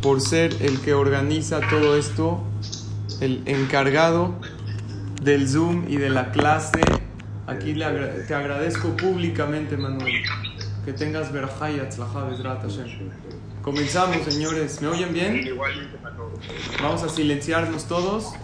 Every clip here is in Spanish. Por ser el que organiza todo esto, el encargado del Zoom y de la clase, aquí te agradezco públicamente, Manuel. Que tengas verajá y atzlajá, bezrat Hashem. Comenzamos, señores. ¿Me oyen bien? Igualmente, Manuel. Vamos a silenciarnos todos.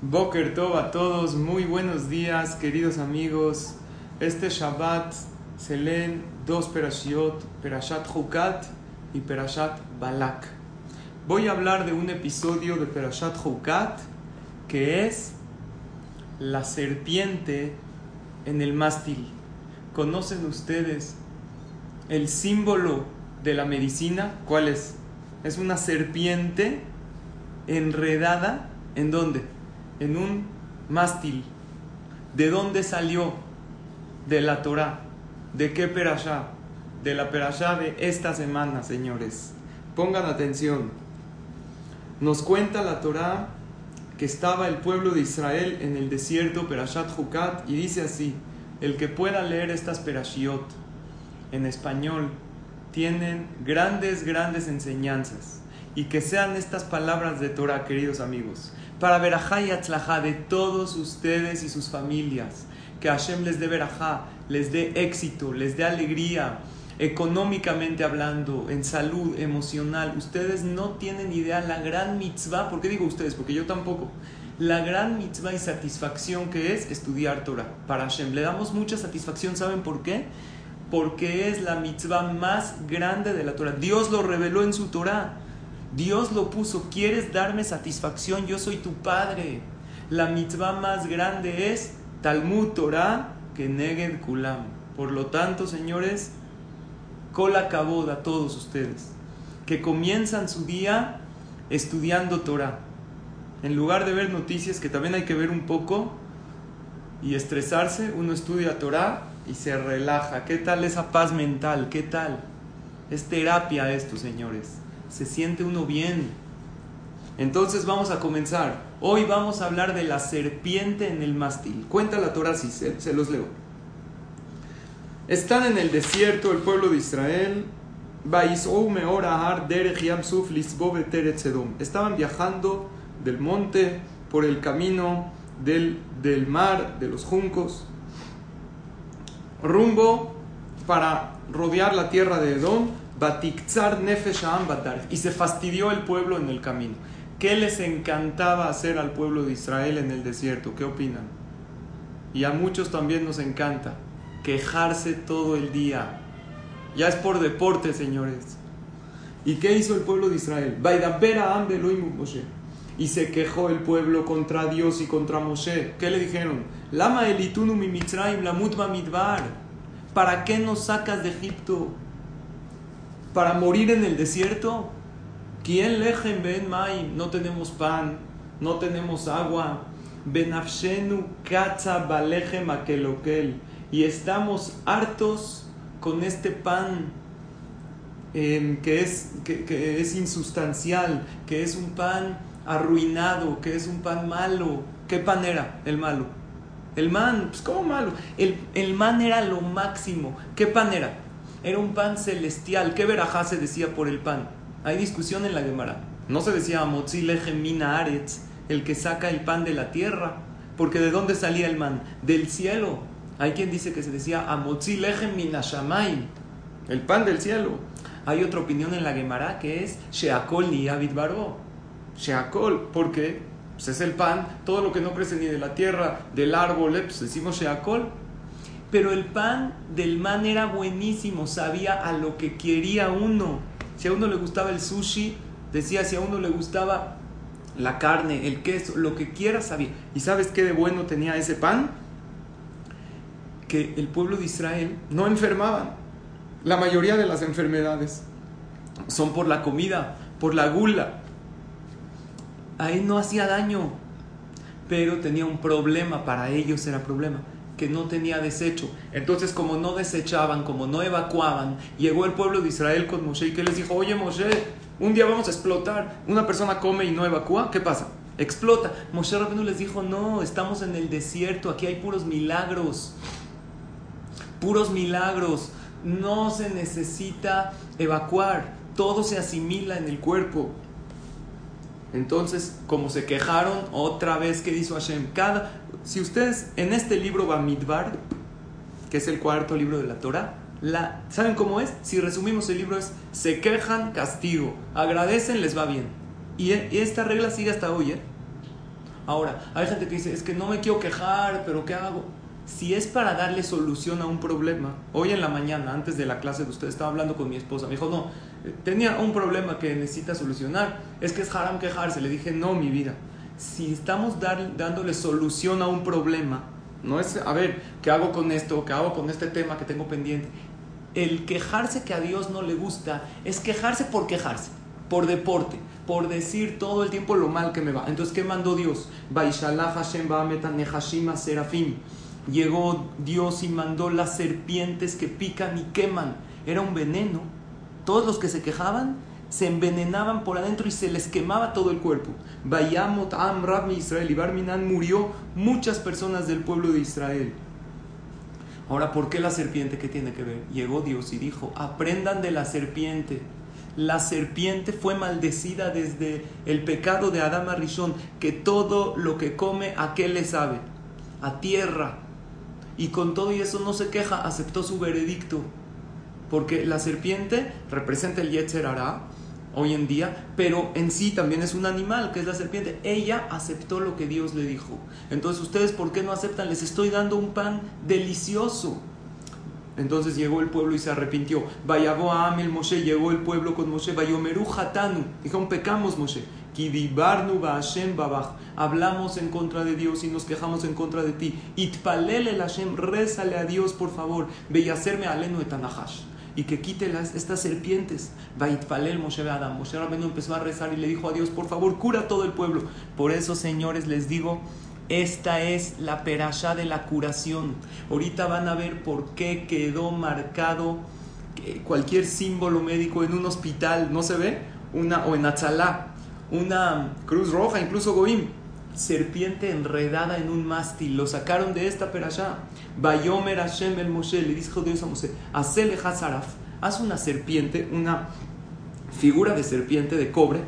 Boker Tov a todos. Muy buenos días, queridos amigos. Este Shabbat se leen dos Perashiot, Perashat Chukat y Perashat Balak. Voy a hablar de un episodio de Perashat Chukat que es la serpiente en el mástil. ¿Conocen ustedes el símbolo de la medicina? ¿Cuál es? Es una serpiente enredada. ¿En dónde? En un mástil. ¿De dónde salió? De la Torah. ¿De qué perashá? De la perashá de esta semana, señores. Pongan atención. Nos cuenta la Torah que estaba el pueblo de Israel en el desierto, Perashat Chukat, y dice así: el que pueda leer estas perashiot en español tienen grandes enseñanzas, y que sean estas palabras de Torah, queridos amigos, para verajá y atzlajá de todos ustedes y sus familias. Que Hashem les dé verajá, les dé éxito, les dé alegría, económicamente hablando, en salud, emocional. Ustedes no tienen idea la gran mitzvah. ¿Por qué digo ustedes? Porque yo tampoco. La gran mitzvah y satisfacción que es estudiar Torah. Para Hashem le damos mucha satisfacción. ¿Saben por qué? Porque es la mitzvah más grande de la Torah. Dios lo reveló en su Torah. Dios lo puso. ¿Quieres darme satisfacción? Yo soy tu padre. La mitzvah más grande es Talmud Torah que neged kulam. Por lo tanto, señores, kol hakavod a todos ustedes que comienzan su día estudiando Torah. En lugar de ver noticias, que también hay que ver un poco y estresarse, uno estudia Torah y se relaja. ¿Qué tal esa paz mental? ¿Qué tal? Es terapia esto, señores. Se siente uno bien. Entonces vamos a comenzar. Hoy vamos a hablar de la serpiente en el mástil. Cuenta la Torah así, se los leo. Están en el desierto el pueblo de Israel. Estaban viajando del monte por el camino del mar, de los juncos, rumbo para rodear la tierra de Edom. Y se fastidió el pueblo en el camino. ¿Qué les encantaba hacer al pueblo de Israel en el desierto? ¿Qué opinan? Y a muchos también nos encanta quejarse todo el día. Ya es por deporte, señores. ¿Y qué hizo el pueblo de Israel? Y se quejó el pueblo contra Dios y contra Moshe. ¿Qué le dijeron? ¿Para qué nos sacas de Egipto? ¿Para morir en el desierto? ¿Quién lejen ben maim? No tenemos pan, no tenemos agua. Benafshenu katza balejem akelokel. Y estamos hartos con este pan que es insustancial, que es un pan arruinado, que es un pan malo. ¿Qué pan era el malo? El man, pues ¿cómo malo? El man era lo máximo. ¿Qué pan era? Era un pan celestial. ¿Qué verajá se decía por el pan? Hay discusión en la Gemara. No se decía Motzi lejem min haaretz, el que saca el pan de la tierra, porque ¿de dónde salía el man? Del cielo. Hay quien dice que se decía Amotzi lejem min hashamayim, el pan del cielo. Hay otra opinión en la Gemara que es Sheakol ni Abid Baró. Sheakol, porque pues es el pan, todo lo que no crece ni de la tierra, del árbol, pues decimos Sheakol. Pero el pan del man era buenísimo, sabía a lo que quería uno. Si a uno le gustaba el sushi, decía, si a uno le gustaba la carne, el queso, lo que quiera, sabía. ¿Y sabes qué de bueno tenía ese pan? que el pueblo de Israel no enfermaban. La mayoría de las enfermedades son por la comida, por la gula. A él no hacía daño, pero tenía un problema, para ellos era problema, que no tenía desecho. Entonces, como no desechaban, como no evacuaban, llegó el pueblo de Israel con Moshe y que les dijo: oye Moshe, un día vamos a explotar. Una persona come y no evacúa, ¿qué pasa? Explota. Moshe Rabbeinu les dijo: no, estamos en el desierto, aquí hay puros milagros, puros milagros. No se necesita evacuar, todo se asimila en el cuerpo. Entonces, como se quejaron, otra vez, ¿qué hizo Hashem? Si ustedes en este libro Bamidbar, que es el cuarto libro de la Torah, ¿saben cómo es? Si resumimos el libro, es: se quejan, castigo; agradecen, les va bien. Y esta regla sigue hasta hoy, ¿eh? Ahora, hay gente que dice: es que no me quiero quejar, pero ¿qué hago? Si es para darle solución a un problema. Hoy en la mañana, antes de la clase de ustedes, estaba hablando con mi esposa. Me dijo: no, tenía un problema que necesita solucionar, es que es haram quejarse. Le dije: no, mi vida, si estamos dándole solución a un problema, no es, a ver, ¿qué hago con esto? ¿Qué hago con este tema que tengo pendiente? El quejarse que a Dios no le gusta es quejarse, por deporte, por decir todo el tiempo lo mal que me va. Entonces, ¿qué mandó Dios? Vaishalach Hashem ba'ameta nehashim serafim. Llegó Dios y mandó las serpientes que pican y queman. Era un veneno. Todos los que se quejaban se envenenaban por adentro y se les quemaba todo el cuerpo. Bayamot am Rabbi Israel y Barminan, murió muchas personas del pueblo de Israel. Ahora, ¿por qué la serpiente? ¿Qué tiene que ver? Llegó Dios y dijo: aprendan de la serpiente. La serpiente fue maldecida desde el pecado de Adán Rishon, que todo lo que come, ¿a qué le sabe? A tierra. Y con todo y eso no se queja, aceptó su veredicto. Porque la serpiente representa el Yetzer Hará hoy en día, pero en sí también es un animal, que es la serpiente. Ella aceptó lo que Dios le dijo. Entonces, ¿ustedes por qué no aceptan? Les estoy dando un pan delicioso. Entonces llegó el pueblo y se arrepintió. Vayavo Amel Moshe, llegó el pueblo con Moshe. Vayomeru Hatanu, dijeron: pecamos, Moshe. Kidibarnu ba'Hashem babach, hablamos en contra de Dios y nos quejamos en contra de ti. Itpalele el Hashem, rézale a Dios, por favor. Beyacerme alenu etanahash, y que quite estas serpientes. Vaitpalel Moshe be'Adam, Moshe Rabbeinu empezó a rezar y le dijo a Dios: por favor, cura a todo el pueblo. Por eso, señores, les digo, esta es la perashá de la curación. Ahorita van a ver por qué quedó marcado cualquier símbolo médico en un hospital. ¿No se ve? O en Atzalá, una cruz roja, incluso Goim. Serpiente enredada en un mástil. Lo sacaron de esta perashá. Bayomer Hashem el Moshe, le dijo Dios a Moshe: hazle hazaraf, haz una serpiente, una figura de serpiente de cobre.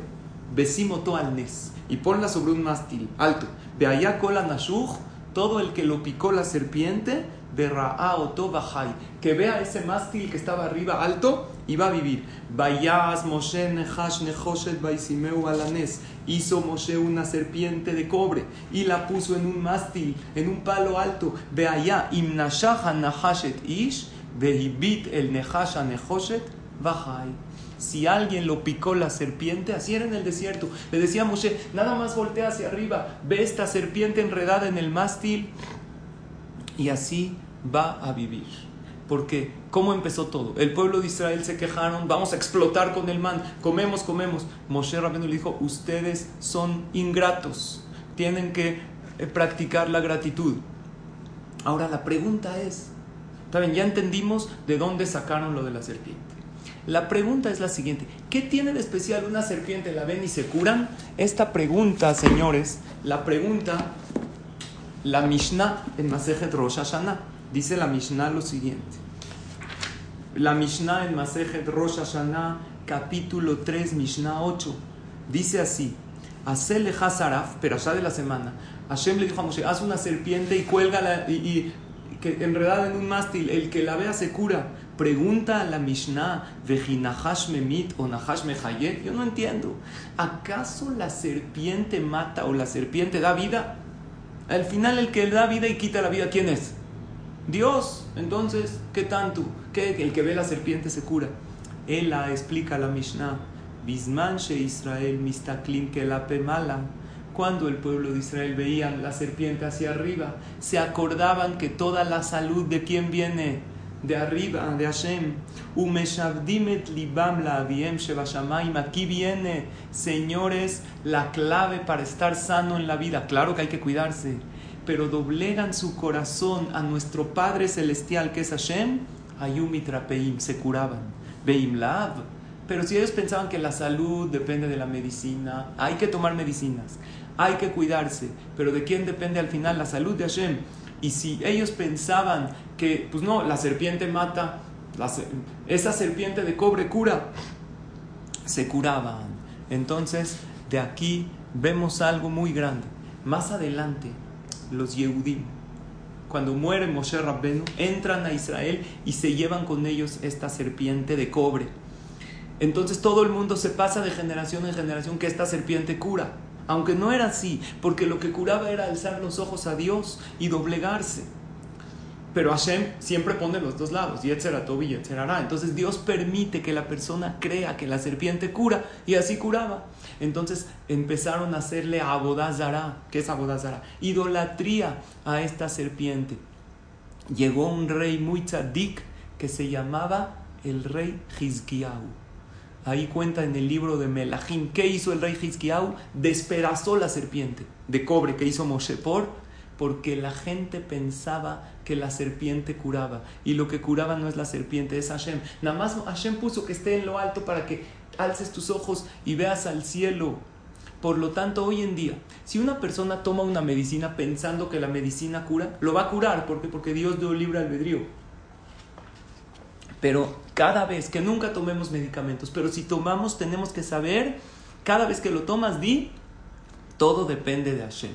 Besimoto al nes, y ponla sobre un mástil alto. Beayá kola nashuj, todo el que lo picó la serpiente, berraá oto bajay, que vea ese mástil que estaba arriba alto y va a vivir. Bayas Moshe nehash nehoshet baisimeu alanes, hizo Moshe una serpiente de cobre y la puso en un mástil, en un palo alto. Beayá imnashah nahashet ish, behibit el nehash nehoshet bajay. Si alguien lo picó la serpiente, así era en el desierto. Le decía a Moshe: nada más voltea hacia arriba, ve esta serpiente enredada en el mástil, y así va a vivir. Porque, ¿cómo empezó todo? El pueblo de Israel se quejaron: vamos a explotar con el man, comemos. Moshe Rabbeinu le dijo: ustedes son ingratos, tienen que practicar la gratitud. Ahora, la pregunta es, ¿está bien? Ya entendimos de dónde sacaron lo de la serpiente. La pregunta es la siguiente: ¿qué tiene de especial una serpiente? ¿La ven y se curan? Esta pregunta, señores, la pregunta la Mishnah en Masejet Rosh Hashanah. Dice la Mishnah lo siguiente. La Mishnah en Masejet Rosh Hashanah, capítulo 3, Mishnah 8. Dice así: Hacele Hazaraf, pero allá de la semana. Hashem le dijo a Moshe: haz una serpiente y cuélgala y que enredada en un mástil, el que la vea se cura. Pregunta a la Mishnah: Vejinahash memit o nahash mechayet. Yo no entiendo. ¿Acaso la serpiente mata o la serpiente da vida? Al final, el que da vida y quita la vida, ¿quién es? Dios. Entonces, ¿qué tanto? ¿Que el que ve la serpiente se cura? Ella explica la Mishnah: Bisman she Israel mistaklim kelapemala, Cuando el pueblo de Israel veía la serpiente hacia arriba, se acordaban que toda la salud de quién viene, de arriba, de Hashem. Aquí viene, señores, la clave para estar sano en la vida. Claro que hay que cuidarse, pero doblegan su corazón a nuestro Padre Celestial que es Hashem. Hayum mitrapeim, se curaban. Beim lav. Pero si ellos pensaban que la salud depende de la medicina, hay que tomar medicinas, hay que cuidarse, pero ¿de quién depende al final la salud? De Hashem. Y si ellos pensaban que, pues no, la serpiente mata, esa serpiente de cobre cura, se curaban. Entonces, de aquí vemos algo muy grande. Más adelante, los Yehudim, cuando muere Moshe Rabbenu, entran a Israel y se llevan con ellos esta serpiente de cobre. Entonces todo el mundo se pasa de generación en generación que esta serpiente cura. Aunque no era así, porque lo que curaba era alzar los ojos a Dios y doblegarse. Pero Hashem siempre pone los dos lados, Yetzer Atov y Yetzer Hará. Entonces Dios permite que la persona crea que la serpiente cura, y así curaba. Entonces empezaron a hacerle Avodah Zará. ¿Qué es Avodah Zará? Idolatría a esta serpiente. Llegó un rey muy tzadik que se llamaba el rey Hizkiyahu. Ahí cuenta en el libro de Melahim, ¿qué hizo el rey Hizkiyahu? Despedazó la serpiente de cobre que hizo Moshe porque la gente pensaba que la serpiente curaba. Y lo que curaba no es la serpiente, es Hashem. Nada más Hashem puso que esté en lo alto para que alces tus ojos y veas al cielo. Por lo tanto, hoy en día, si una persona toma una medicina pensando que la medicina cura, lo va a curar. ¿Por qué? Porque Dios dio libre albedrío. Pero cada vez que nunca tomemos medicamentos, pero si tomamos tenemos que saber, cada vez que lo tomas, todo depende de Hashem.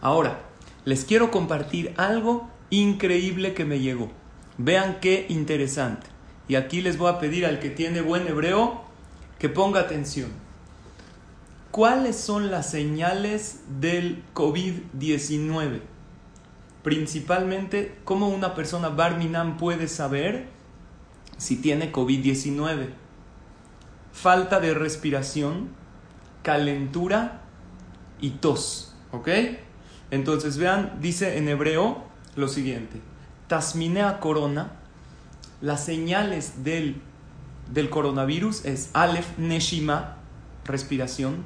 Ahora, les quiero compartir algo increíble que me llegó. Vean qué interesante. Y aquí les voy a pedir al que tiene buen hebreo que ponga atención. ¿Cuáles son las señales del COVID-19? Principalmente, ¿cómo una persona Bar Minan puede saber si tiene COVID-19? Falta de respiración, calentura y tos. ¿Ok? Entonces vean, dice en hebreo lo siguiente. Tasminea corona. Las señales del coronavirus es Aleph, Neshima, respiración.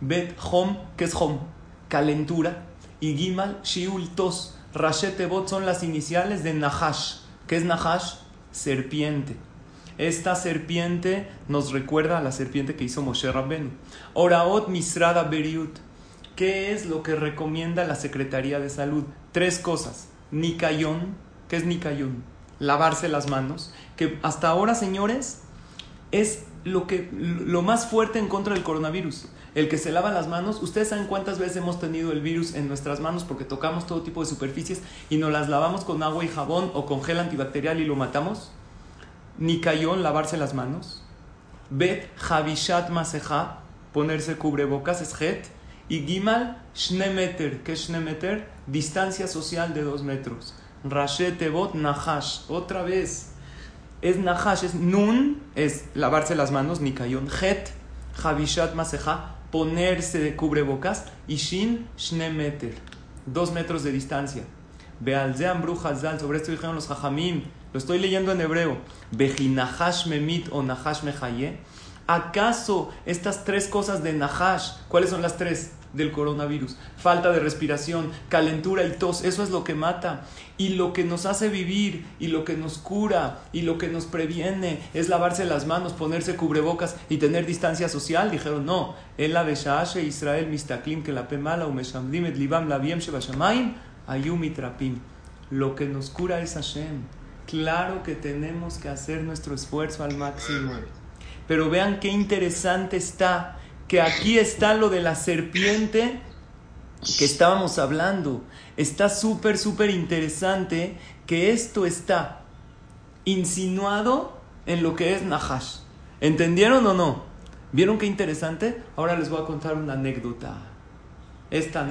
Bet, Hom, que es Hom, calentura. Y Gimal, Shiul, tos. Rashet Tevot son las iniciales de Nahash. ¿Qué es Nahash? Serpiente. Esta serpiente nos recuerda a la serpiente que hizo Moshe Rabbenu. Oraot Misrada Beriut. ¿Qué es lo que recomienda la Secretaría de Salud? 3 cosas. Nikayón. ¿Qué es Nikayón? Lavarse las manos. Que hasta ahora, señores, es lo más fuerte en contra del coronavirus. El que se lava las manos. Ustedes saben cuántas veces hemos tenido el virus en nuestras manos porque tocamos todo tipo de superficies y nos las lavamos con agua y jabón o con gel antibacterial y lo matamos. Nikayón, lavarse las manos. Bet, Javishat Masejá, ponerse cubrebocas, es Het. Y Gimal, Shnemeter, que es Shnemeter, distancia social de 2 metros. Rashet Tevot, Nahash, otra vez. Es Nahash, es Nun, es lavarse las manos, Nikayón. Het, Javishat Masejá, ponerse de cubrebocas, y Shin, Shnemeter, 2 metros de distancia. Bealzean Brujazal, sobre esto dijeron los Jajamim, lo estoy leyendo en hebreo. Bejinahash Memit o Nahash Mehaye. ¿Acaso estas 3 cosas de Nahash, cuáles son las 3 del coronavirus? Falta de respiración, calentura y tos, eso es lo que mata. Y lo que nos hace vivir, y lo que nos cura, y lo que nos previene, es lavarse las manos, ponerse cubrebocas y tener distancia social. Dijeron, no. El Abeshaashe Israel mistaklim que la pemala umeshamdim et libam labiem shebashamayim ayum itrapim. Lo que nos cura es Hashem. Claro que tenemos que hacer nuestro esfuerzo al máximo. Pero vean qué interesante está, que aquí está lo de la serpiente que estábamos hablando. Está súper, súper interesante que esto está insinuado en lo que es Nahash. ¿Entendieron o no? ¿Vieron qué interesante? Ahora les voy a contar una anécdota. Esta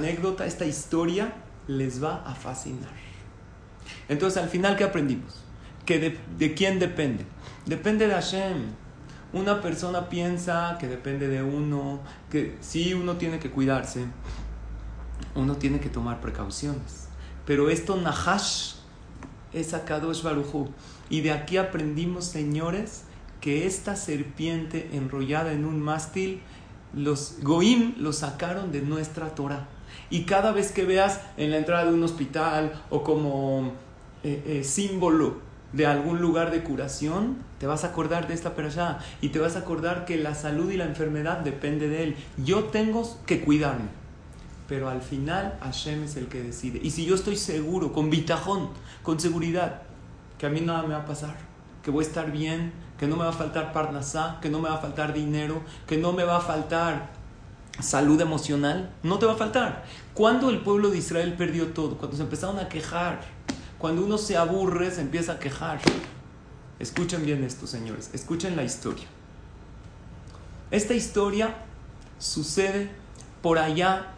historia les va a fascinar. Entonces, al final, ¿qué aprendimos? Que ¿de quién depende? Depende de Hashem. Una persona piensa que depende de uno, que sí, uno tiene que cuidarse, uno tiene que tomar precauciones. Pero esto Nahash es Akadosh Baruj Hu. Y de aquí aprendimos, señores, que esta serpiente enrollada en un mástil, los Goim lo sacaron de nuestra Torah. Y cada vez que veas en la entrada de un hospital o como símbolo de algún lugar de curación, te vas a acordar de esta perashá y te vas a acordar que la salud y la enfermedad depende de él. Yo tengo que cuidarme, pero al final Hashem es el que decide. Y si yo estoy seguro, con bitajón, con seguridad, que a mí nada me va a pasar, que voy a estar bien, que no me va a faltar parnasá, que no me va a faltar dinero, que no me va a faltar salud emocional, no te va a faltar. Cuando el pueblo de Israel perdió todo, cuando se empezaron a quejar, cuando uno se aburre, se empieza a quejar. Escuchen bien esto, señores, escuchen la historia. Esta historia sucede por allá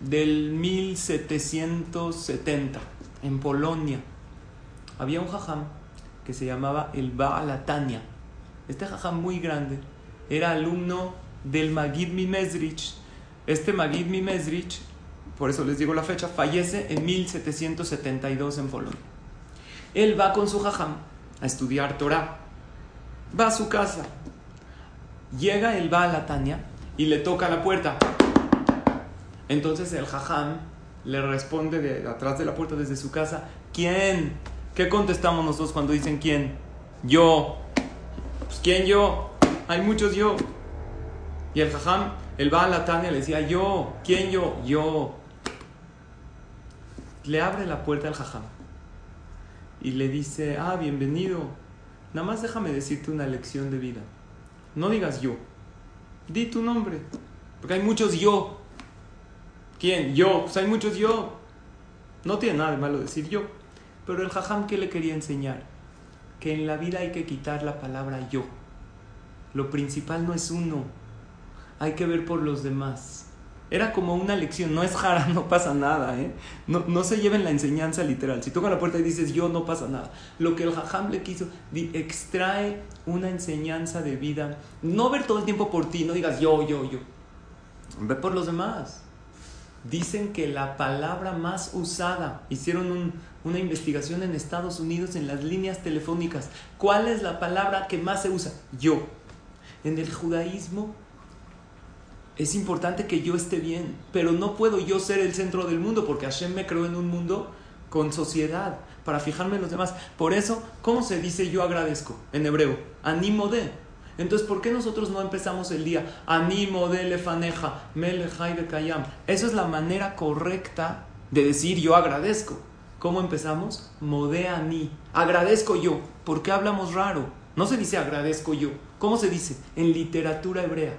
del 1770 en Polonia. Había un jajam que se llamaba el Baal HaTanya. Este jajam muy grande era alumno del Maggid Mimezritch. Este Maggid Mimezritch, por eso les digo la fecha, fallece en 1772 en Polonia. Él va con su jajam a estudiar Torah. Va a su casa. Llega el Baal HaTanya y le toca la puerta. Entonces el jajam le responde de atrás de la puerta desde su casa: ¿quién? ¿Qué contestamos nosotros cuando dicen quién? Yo. Pues ¿quién yo? Hay muchos yo. Y el jajam, el Baal HaTanya, le decía: yo. ¿Quién yo? Yo. Le abre la puerta al jajam y le dice: ah, bienvenido. Nada más déjame decirte una lección de vida. No digas yo. Di tu nombre, porque hay muchos yo. ¿Quién? Yo. Pues hay muchos yo. No tiene nada de malo decir yo. Pero el jajam, ¿qué le quería enseñar? Que en la vida hay que quitar la palabra yo. Lo principal no es uno. Hay que ver por los demás. Era como una lección. No es jara, no pasa nada, ¿eh? No se lleven la enseñanza literal. Si toca la puerta y dices yo, no pasa nada. Lo que el jajam le quiso, extrae una enseñanza de vida. No ver todo el tiempo por ti. No digas yo. Ve por los demás. Dicen que la palabra más usada, hicieron una investigación en Estados Unidos en las líneas telefónicas. ¿Cuál es la palabra que más se usa? Yo. En el judaísmo es importante que yo esté bien, pero no puedo yo ser el centro del mundo, porque Hashem me creó en un mundo con sociedad, para fijarme en los demás. Por eso, ¿cómo se dice yo agradezco en hebreo? Ani modé. Entonces, ¿por qué nosotros no empezamos el día? Ani modé lefaneja, melech hay bekayam. Eso es la manera correcta de decir yo agradezco. ¿Cómo empezamos? Modé ani. Agradezco yo. ¿Por qué hablamos raro? No se dice agradezco yo. ¿Cómo se dice? En literatura hebrea.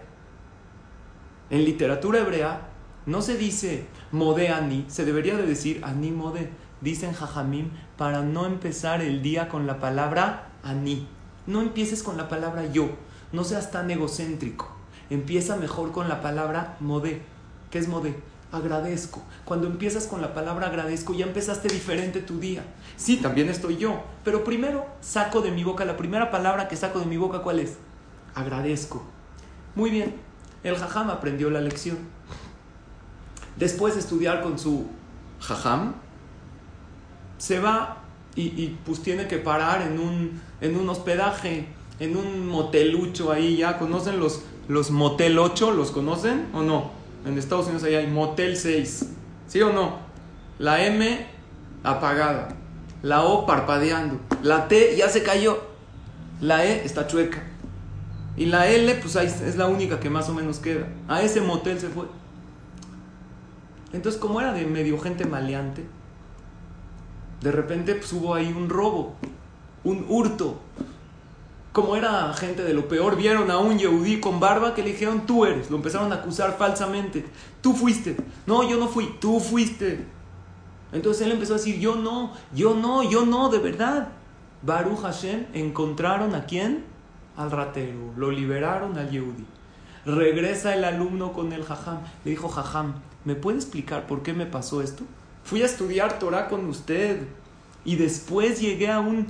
En literatura hebrea no se dice modé ani, se debería de decir ani modé. Dicen jajamim para no empezar el día con la palabra ani. No empieces con la palabra yo, no seas tan egocéntrico. Empieza mejor con la palabra modé. ¿Qué es modé? Agradezco. Cuando empiezas con la palabra agradezco, ya empezaste diferente tu día. Sí, también estoy yo, pero primero saco de mi boca, la primera palabra que saco de mi boca, ¿cuál es? Agradezco. Muy bien. El jajam aprendió la lección. Después de estudiar con su jajam, se va y pues tiene que parar en un hospedaje, en un motelucho ahí ya. ¿Conocen los motel 8? ¿Los conocen o no? En Estados Unidos ahí hay motel 6. ¿Sí o no? La M apagada. La O parpadeando. La T ya se cayó. La E está chueca. Y la L, pues ahí es la única que más o menos queda. A ese motel se fue. Entonces, como era de medio gente maleante, de repente pues, hubo ahí un robo, un hurto. Como era gente de lo peor, vieron a un yehudí con barba que le dijeron tú eres. Lo empezaron a acusar falsamente. Tú fuiste. No, yo no fui. Tú fuiste. Entonces él empezó a decir yo no, de verdad. Baruch Hashem, encontraron a quién. Al ratero, lo liberaron al yehudí. Regresa el alumno con el jajam. Le dijo: jajam, ¿me puede explicar por qué me pasó esto? Fui a estudiar Torah con usted y después llegué a un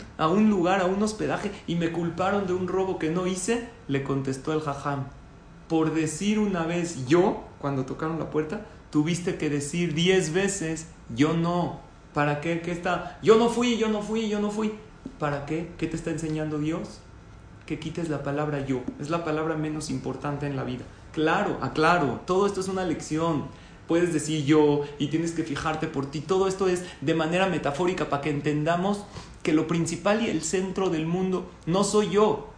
lugar, a un hospedaje, y me culparon de un robo que no hice. Le contestó el jajam: por decir una vez yo, cuando tocaron la puerta, tuviste que decir 10 veces, yo no. ¿Para qué? ¿Qué está? Yo no fui, yo no fui, yo no fui. ¿Para qué? ¿Qué te está enseñando Dios? Que quites la palabra yo. Es la palabra menos importante en la vida. Claro, aclaro, todo esto es una lección. Puedes decir yo y tienes que fijarte por ti. Todo esto es de manera metafórica para que entendamos que lo principal y el centro del mundo no soy yo.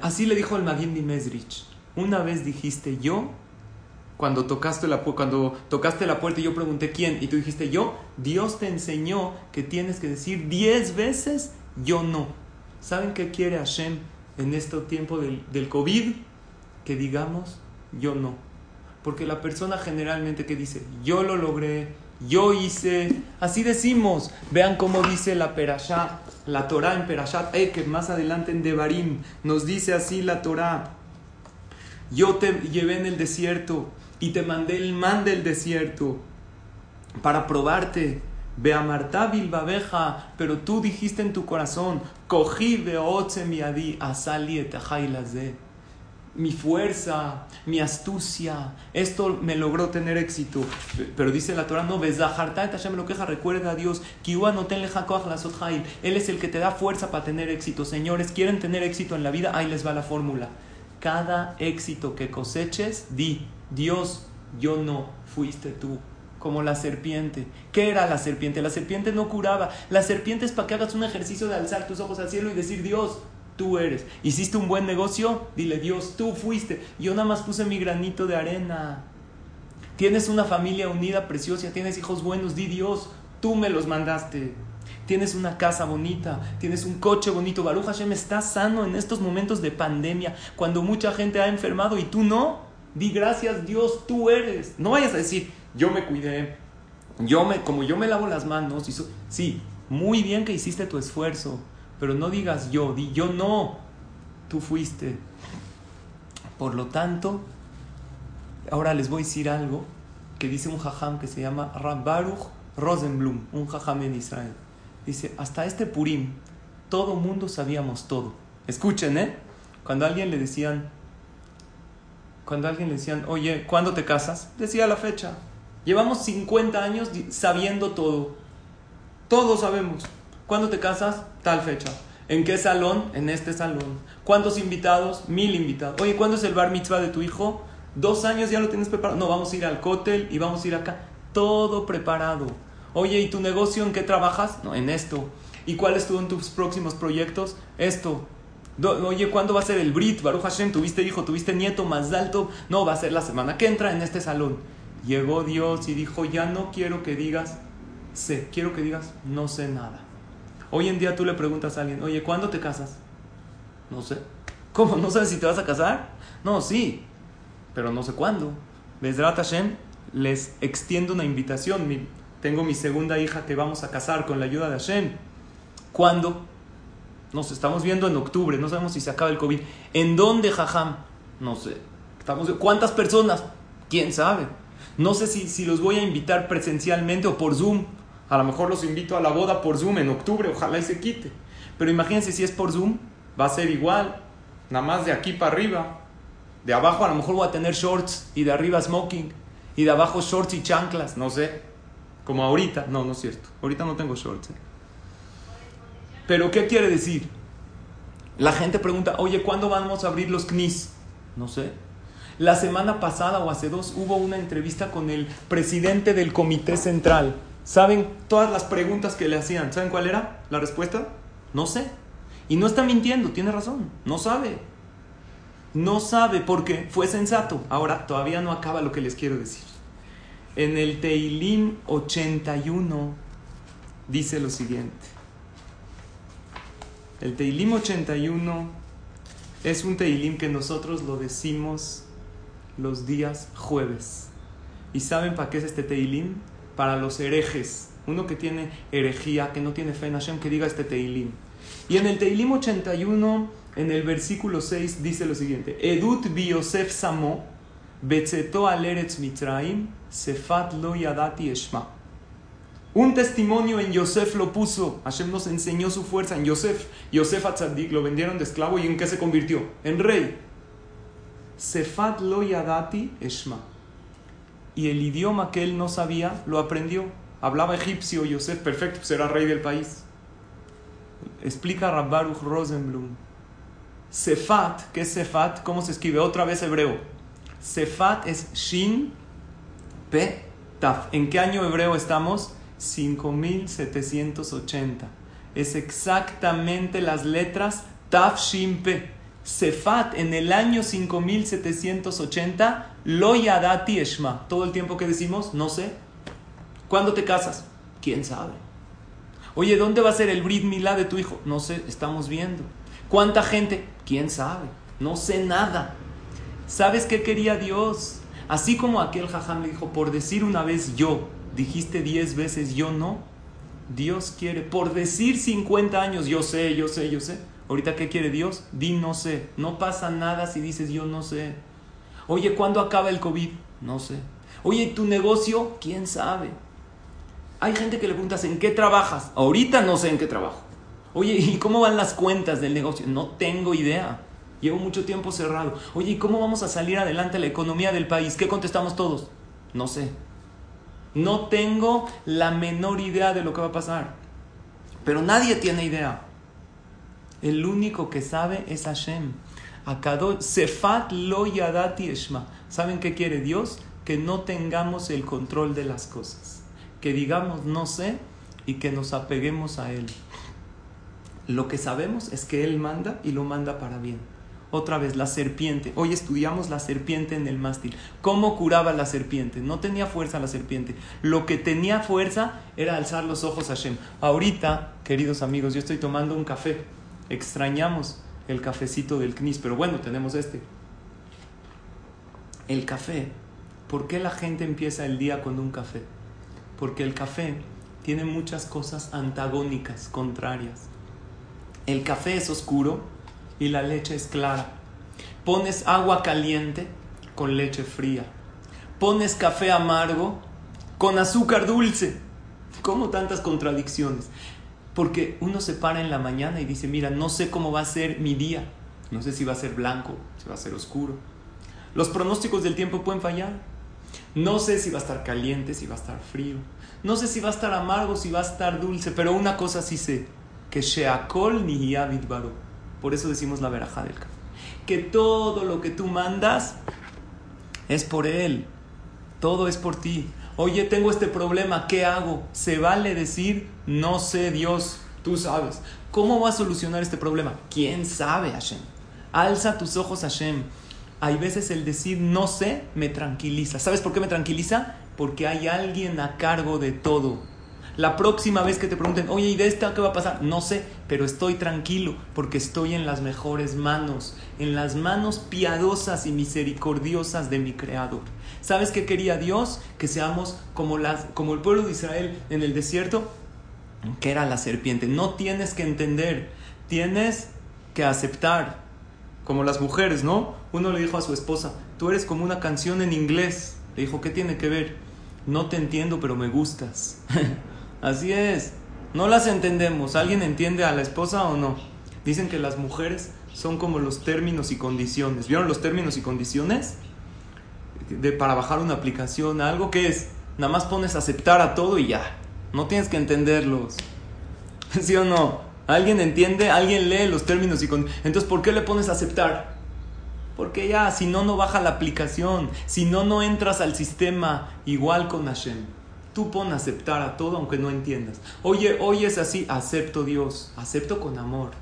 Así le dijo al Maggid Mimezritch. Una vez dijiste yo, cuando tocaste la puerta y yo pregunté quién, y tú dijiste yo, Dios te enseñó que tienes que decir 10 veces yo no. ¿Saben qué quiere Hashem en este tiempo del COVID? Que digamos yo no. Porque la persona generalmente que dice, yo lo logré, yo hice, así decimos. Vean cómo dice la Perashá, la Torá en Perashat, que más adelante en Devarim, nos dice así la Torá. Yo te llevé en el desierto y te mandé el man del desierto para probarte. Ve a Marta Bilbabeja, pero tú dijiste en tu corazón, cogí beotze mi adi asali etajailaze. Mi fuerza, mi astucia, esto me logró tener éxito. Pero dice la Torah, no, recuerda a Dios, Él es el que te da fuerza para tener éxito. Señores, ¿quieren tener éxito en la vida? Ahí les va la fórmula. Cada éxito que coseches, di, Dios, yo no, fuiste tú. Como la serpiente. ¿Qué era la serpiente? La serpiente no curaba. La serpiente es para que hagas un ejercicio de alzar tus ojos al cielo y decir, Dios, tú eres. ¿Hiciste un buen negocio? Dile, Dios, tú fuiste. Yo nada más puse mi granito de arena. Tienes una familia unida, preciosa. Tienes hijos buenos. Di, Dios, tú me los mandaste. Tienes una casa bonita. Tienes un coche bonito. Baruch Hashem, estás sano en estos momentos de pandemia, cuando mucha gente ha enfermado y tú no. Di, gracias, Dios, tú eres. No vayas a decir, yo me cuidé. Como yo me lavo las manos. Sí, muy bien que hiciste tu esfuerzo. Pero no digas yo, di yo no, tú fuiste. Por lo tanto, ahora les voy a decir algo que dice un jajam que se llama Rav Baruch Rosenblum, un jajam en Israel. Dice, hasta este Purim, todo mundo sabíamos todo. Escuchen, Cuando a alguien le decían, oye, ¿cuándo te casas? Decía la fecha. Llevamos 50 años sabiendo todo. Todos sabemos. ¿Cuándo te casas? Tal fecha. ¿En qué salón? En este salón. ¿Cuántos invitados? 1000 invitados. Oye, ¿cuándo es el bar mitzvah de tu hijo? 2 años ya lo tienes preparado. No, vamos a ir al cótel y vamos a ir acá. Todo preparado. Oye, ¿y tu negocio en qué trabajas? No, en esto. ¿Y cuáles son tus próximos proyectos? Esto. Oye, ¿cuándo va a ser el Brit? Baruch Hashem, tuviste hijo, tuviste nieto, más alto. No, va a ser la semana que entra en este salón. Llegó Dios y dijo, ya no quiero que digas sé, quiero que digas no sé nada. Hoy en día tú le preguntas a alguien, oye, ¿cuándo te casas? No sé. ¿Cómo? ¿No sabes si te vas a casar? No, sí, pero no sé cuándo. Bezrat Hashem, les extiendo una invitación. Tengo mi segunda hija que vamos a casar con la ayuda de Hashem. ¿Cuándo? Nos estamos viendo en octubre, no sabemos si se acaba el COVID. ¿En dónde, jajam? No sé. ¿Cuántas personas? ¿Quién sabe? No sé si los voy a invitar presencialmente o por Zoom. A lo mejor los invito a la boda por Zoom en octubre, ojalá y se quite. Pero imagínense, si es por Zoom, va a ser igual, nada más de aquí para arriba. De abajo a lo mejor voy a tener shorts y de arriba smoking. Y de abajo shorts y chanclas, no sé. Como ahorita, no es cierto. Ahorita no tengo shorts. Pero ¿qué quiere decir? La gente pregunta, oye, ¿cuándo vamos a abrir los CNIS? No sé. La semana pasada o hace 2 hubo una entrevista con el presidente del Comité Central. ¿Saben todas las preguntas que le hacían? ¿Saben cuál era la respuesta? No sé. Y no está mintiendo, tiene razón. No sabe. No sabe porque fue sensato. Ahora, todavía no acaba lo que les quiero decir. En el Tehilim 81 dice lo siguiente. El Tehilim 81 es un Tehilim que nosotros lo decimos los días jueves. ¿Y saben para qué es este Tehilim? Para los herejes, uno que tiene herejía, que no tiene fe en Hashem, que diga este Tehilim. Y en el Tehilim 81, en el versículo 6, dice lo siguiente: Edut bi Yosef samo, betzeto al eretz mitzraim, sefat lo yadati eshma. Un testimonio en Yosef lo puso. Hashem nos enseñó su fuerza en Yosef. Yosef atzadik lo vendieron de esclavo y ¿en qué se convirtió? En rey. Sefat lo yadati eshma. y el idioma que él no sabía lo aprendió. Hablaba egipcio Yosef, perfecto, pues era rey del país. Explica Rav Baruch Rosenblum. Sefat, ¿qué es Sefat? ¿Cómo se escribe? Otra vez hebreo. Sefat es Shin Pe Taf. ¿En qué año hebreo estamos? 5780. Es exactamente las letras Taf Shin Pe. Sefat en el año 5780, lo yadati eshma. Todo el tiempo que decimos, no sé. ¿Cuándo te casas? ¿Quién sabe? Oye, ¿dónde va a ser el Brit Milá de tu hijo? No sé, estamos viendo. ¿Cuánta gente? ¿Quién sabe? No sé nada. ¿Sabes qué quería Dios? Así como aquel jajam le dijo, por decir una vez yo, dijiste 10 veces yo no. Dios quiere, por decir 50 años, yo sé. Ahorita, ¿qué quiere Dios? Di no sé. No pasa nada si dices yo no sé. Oye, ¿cuándo acaba el COVID? No sé. Oye, ¿tu negocio? ¿Quién sabe? Hay gente que le preguntas, ¿en qué trabajas? Ahorita no sé en qué trabajo. Oye, ¿y cómo van las cuentas del negocio? No tengo idea. Llevo mucho tiempo cerrado. Oye, ¿y cómo vamos a salir adelante la economía del país? ¿Qué contestamos todos? No sé. No tengo la menor idea de lo que va a pasar. Pero nadie tiene idea. El único que sabe es Hashem. Sefat lo yadati eshma. ¿Saben qué quiere Dios? Que no tengamos el control de las cosas. Que digamos no sé y que nos apeguemos a Él. Lo que sabemos es que Él manda y lo manda para bien. Otra vez, la serpiente. Hoy estudiamos la serpiente en el mástil. ¿Cómo curaba la serpiente? No tenía fuerza la serpiente. Lo que tenía fuerza era alzar los ojos a Hashem. Ahorita, queridos amigos, yo estoy tomando un café. Extrañamos el cafecito del CNIS, pero bueno, tenemos este. El café. ¿Por qué la gente empieza el día con un café? Porque el café tiene muchas cosas antagónicas, contrarias. El café es oscuro y la leche es clara. Pones agua caliente con leche fría. Pones café amargo con azúcar dulce. ¿Cómo tantas contradicciones? Porque uno se para en la mañana y dice, mira, no sé cómo va a ser mi día. No sé si va a ser blanco, si va a ser oscuro. Los pronósticos del tiempo pueden fallar. No sé si va a estar caliente, si va a estar frío. No sé si va a estar amargo, si va a estar dulce. Pero una cosa sí sé. Que sheakol nihiyá bidbaro. Por eso decimos la verajá del café. Que todo lo que tú mandas es por él. Todo es por ti. Oye, tengo este problema, ¿qué hago? Se vale decir, no sé Dios, tú sabes. ¿Cómo voy a solucionar este problema? ¿Quién sabe, Hashem? Alza tus ojos, Hashem. Hay veces el decir no sé me tranquiliza. ¿Sabes por qué me tranquiliza? Porque hay alguien a cargo de todo. La próxima vez que te pregunten, oye, ¿y de esta qué va a pasar? No sé, pero estoy tranquilo porque estoy en las mejores manos. En las manos piadosas y misericordiosas de mi Creador. ¿Sabes qué quería Dios? Que seamos como el pueblo de Israel en el desierto, que era la serpiente. No tienes que entender, tienes que aceptar. Como las mujeres, ¿no? Uno le dijo a su esposa, tú eres como una canción en inglés. Le dijo, ¿qué tiene que ver? No te entiendo, pero me gustas. Así es. No las entendemos. ¿Alguien entiende a la esposa o no? Dicen que las mujeres son como los términos y condiciones. ¿Vieron los términos y condiciones? Para bajar una aplicación, algo que es. Nada más pones aceptar a todo y ya. No tienes que entenderlos. ¿Sí o no? ¿Alguien entiende? ¿Alguien lee los términos y condiciones? Entonces, ¿por qué le pones aceptar? Porque ya, si no, no baja la aplicación. Si no, no entras al sistema. Igual con Hashem. Tú pon aceptar a todo, aunque no entiendas. Oye, hoy es así. Acepto Dios. Acepto con amor.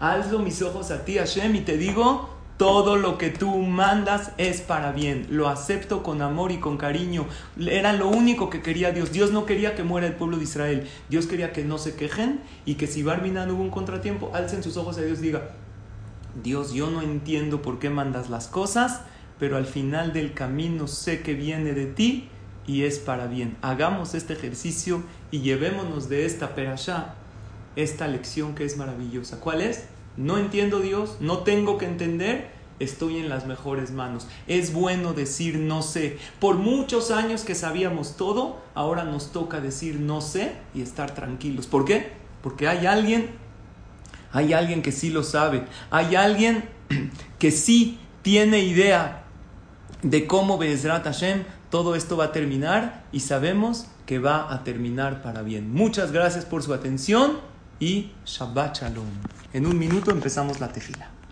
Alzo mis ojos a ti, Hashem, y te digo, todo lo que tú mandas es para bien. Lo acepto con amor y con cariño. Era lo único que quería Dios. Dios no quería que muera el pueblo de Israel. Dios quería que no se quejen y que si Barminan hubo un contratiempo, alcen sus ojos a Dios y diga, Dios, yo no entiendo por qué mandas las cosas, pero al final del camino sé que viene de ti y es para bien. Hagamos este ejercicio y llevémonos de esta perashá, esta lección que es maravillosa. ¿Cuál es? No entiendo Dios, no tengo que entender, estoy en las mejores manos. Es bueno decir no sé. Por muchos años que sabíamos todo, ahora nos toca decir no sé y estar tranquilos. ¿Por qué? Porque hay alguien que sí lo sabe. Hay alguien que sí tiene idea de cómo Be'ezrat Hashem Todo esto va a terminar y sabemos que va a terminar para bien. Muchas gracias por su atención y Shabbat Shalom. En un minuto empezamos la tefilah.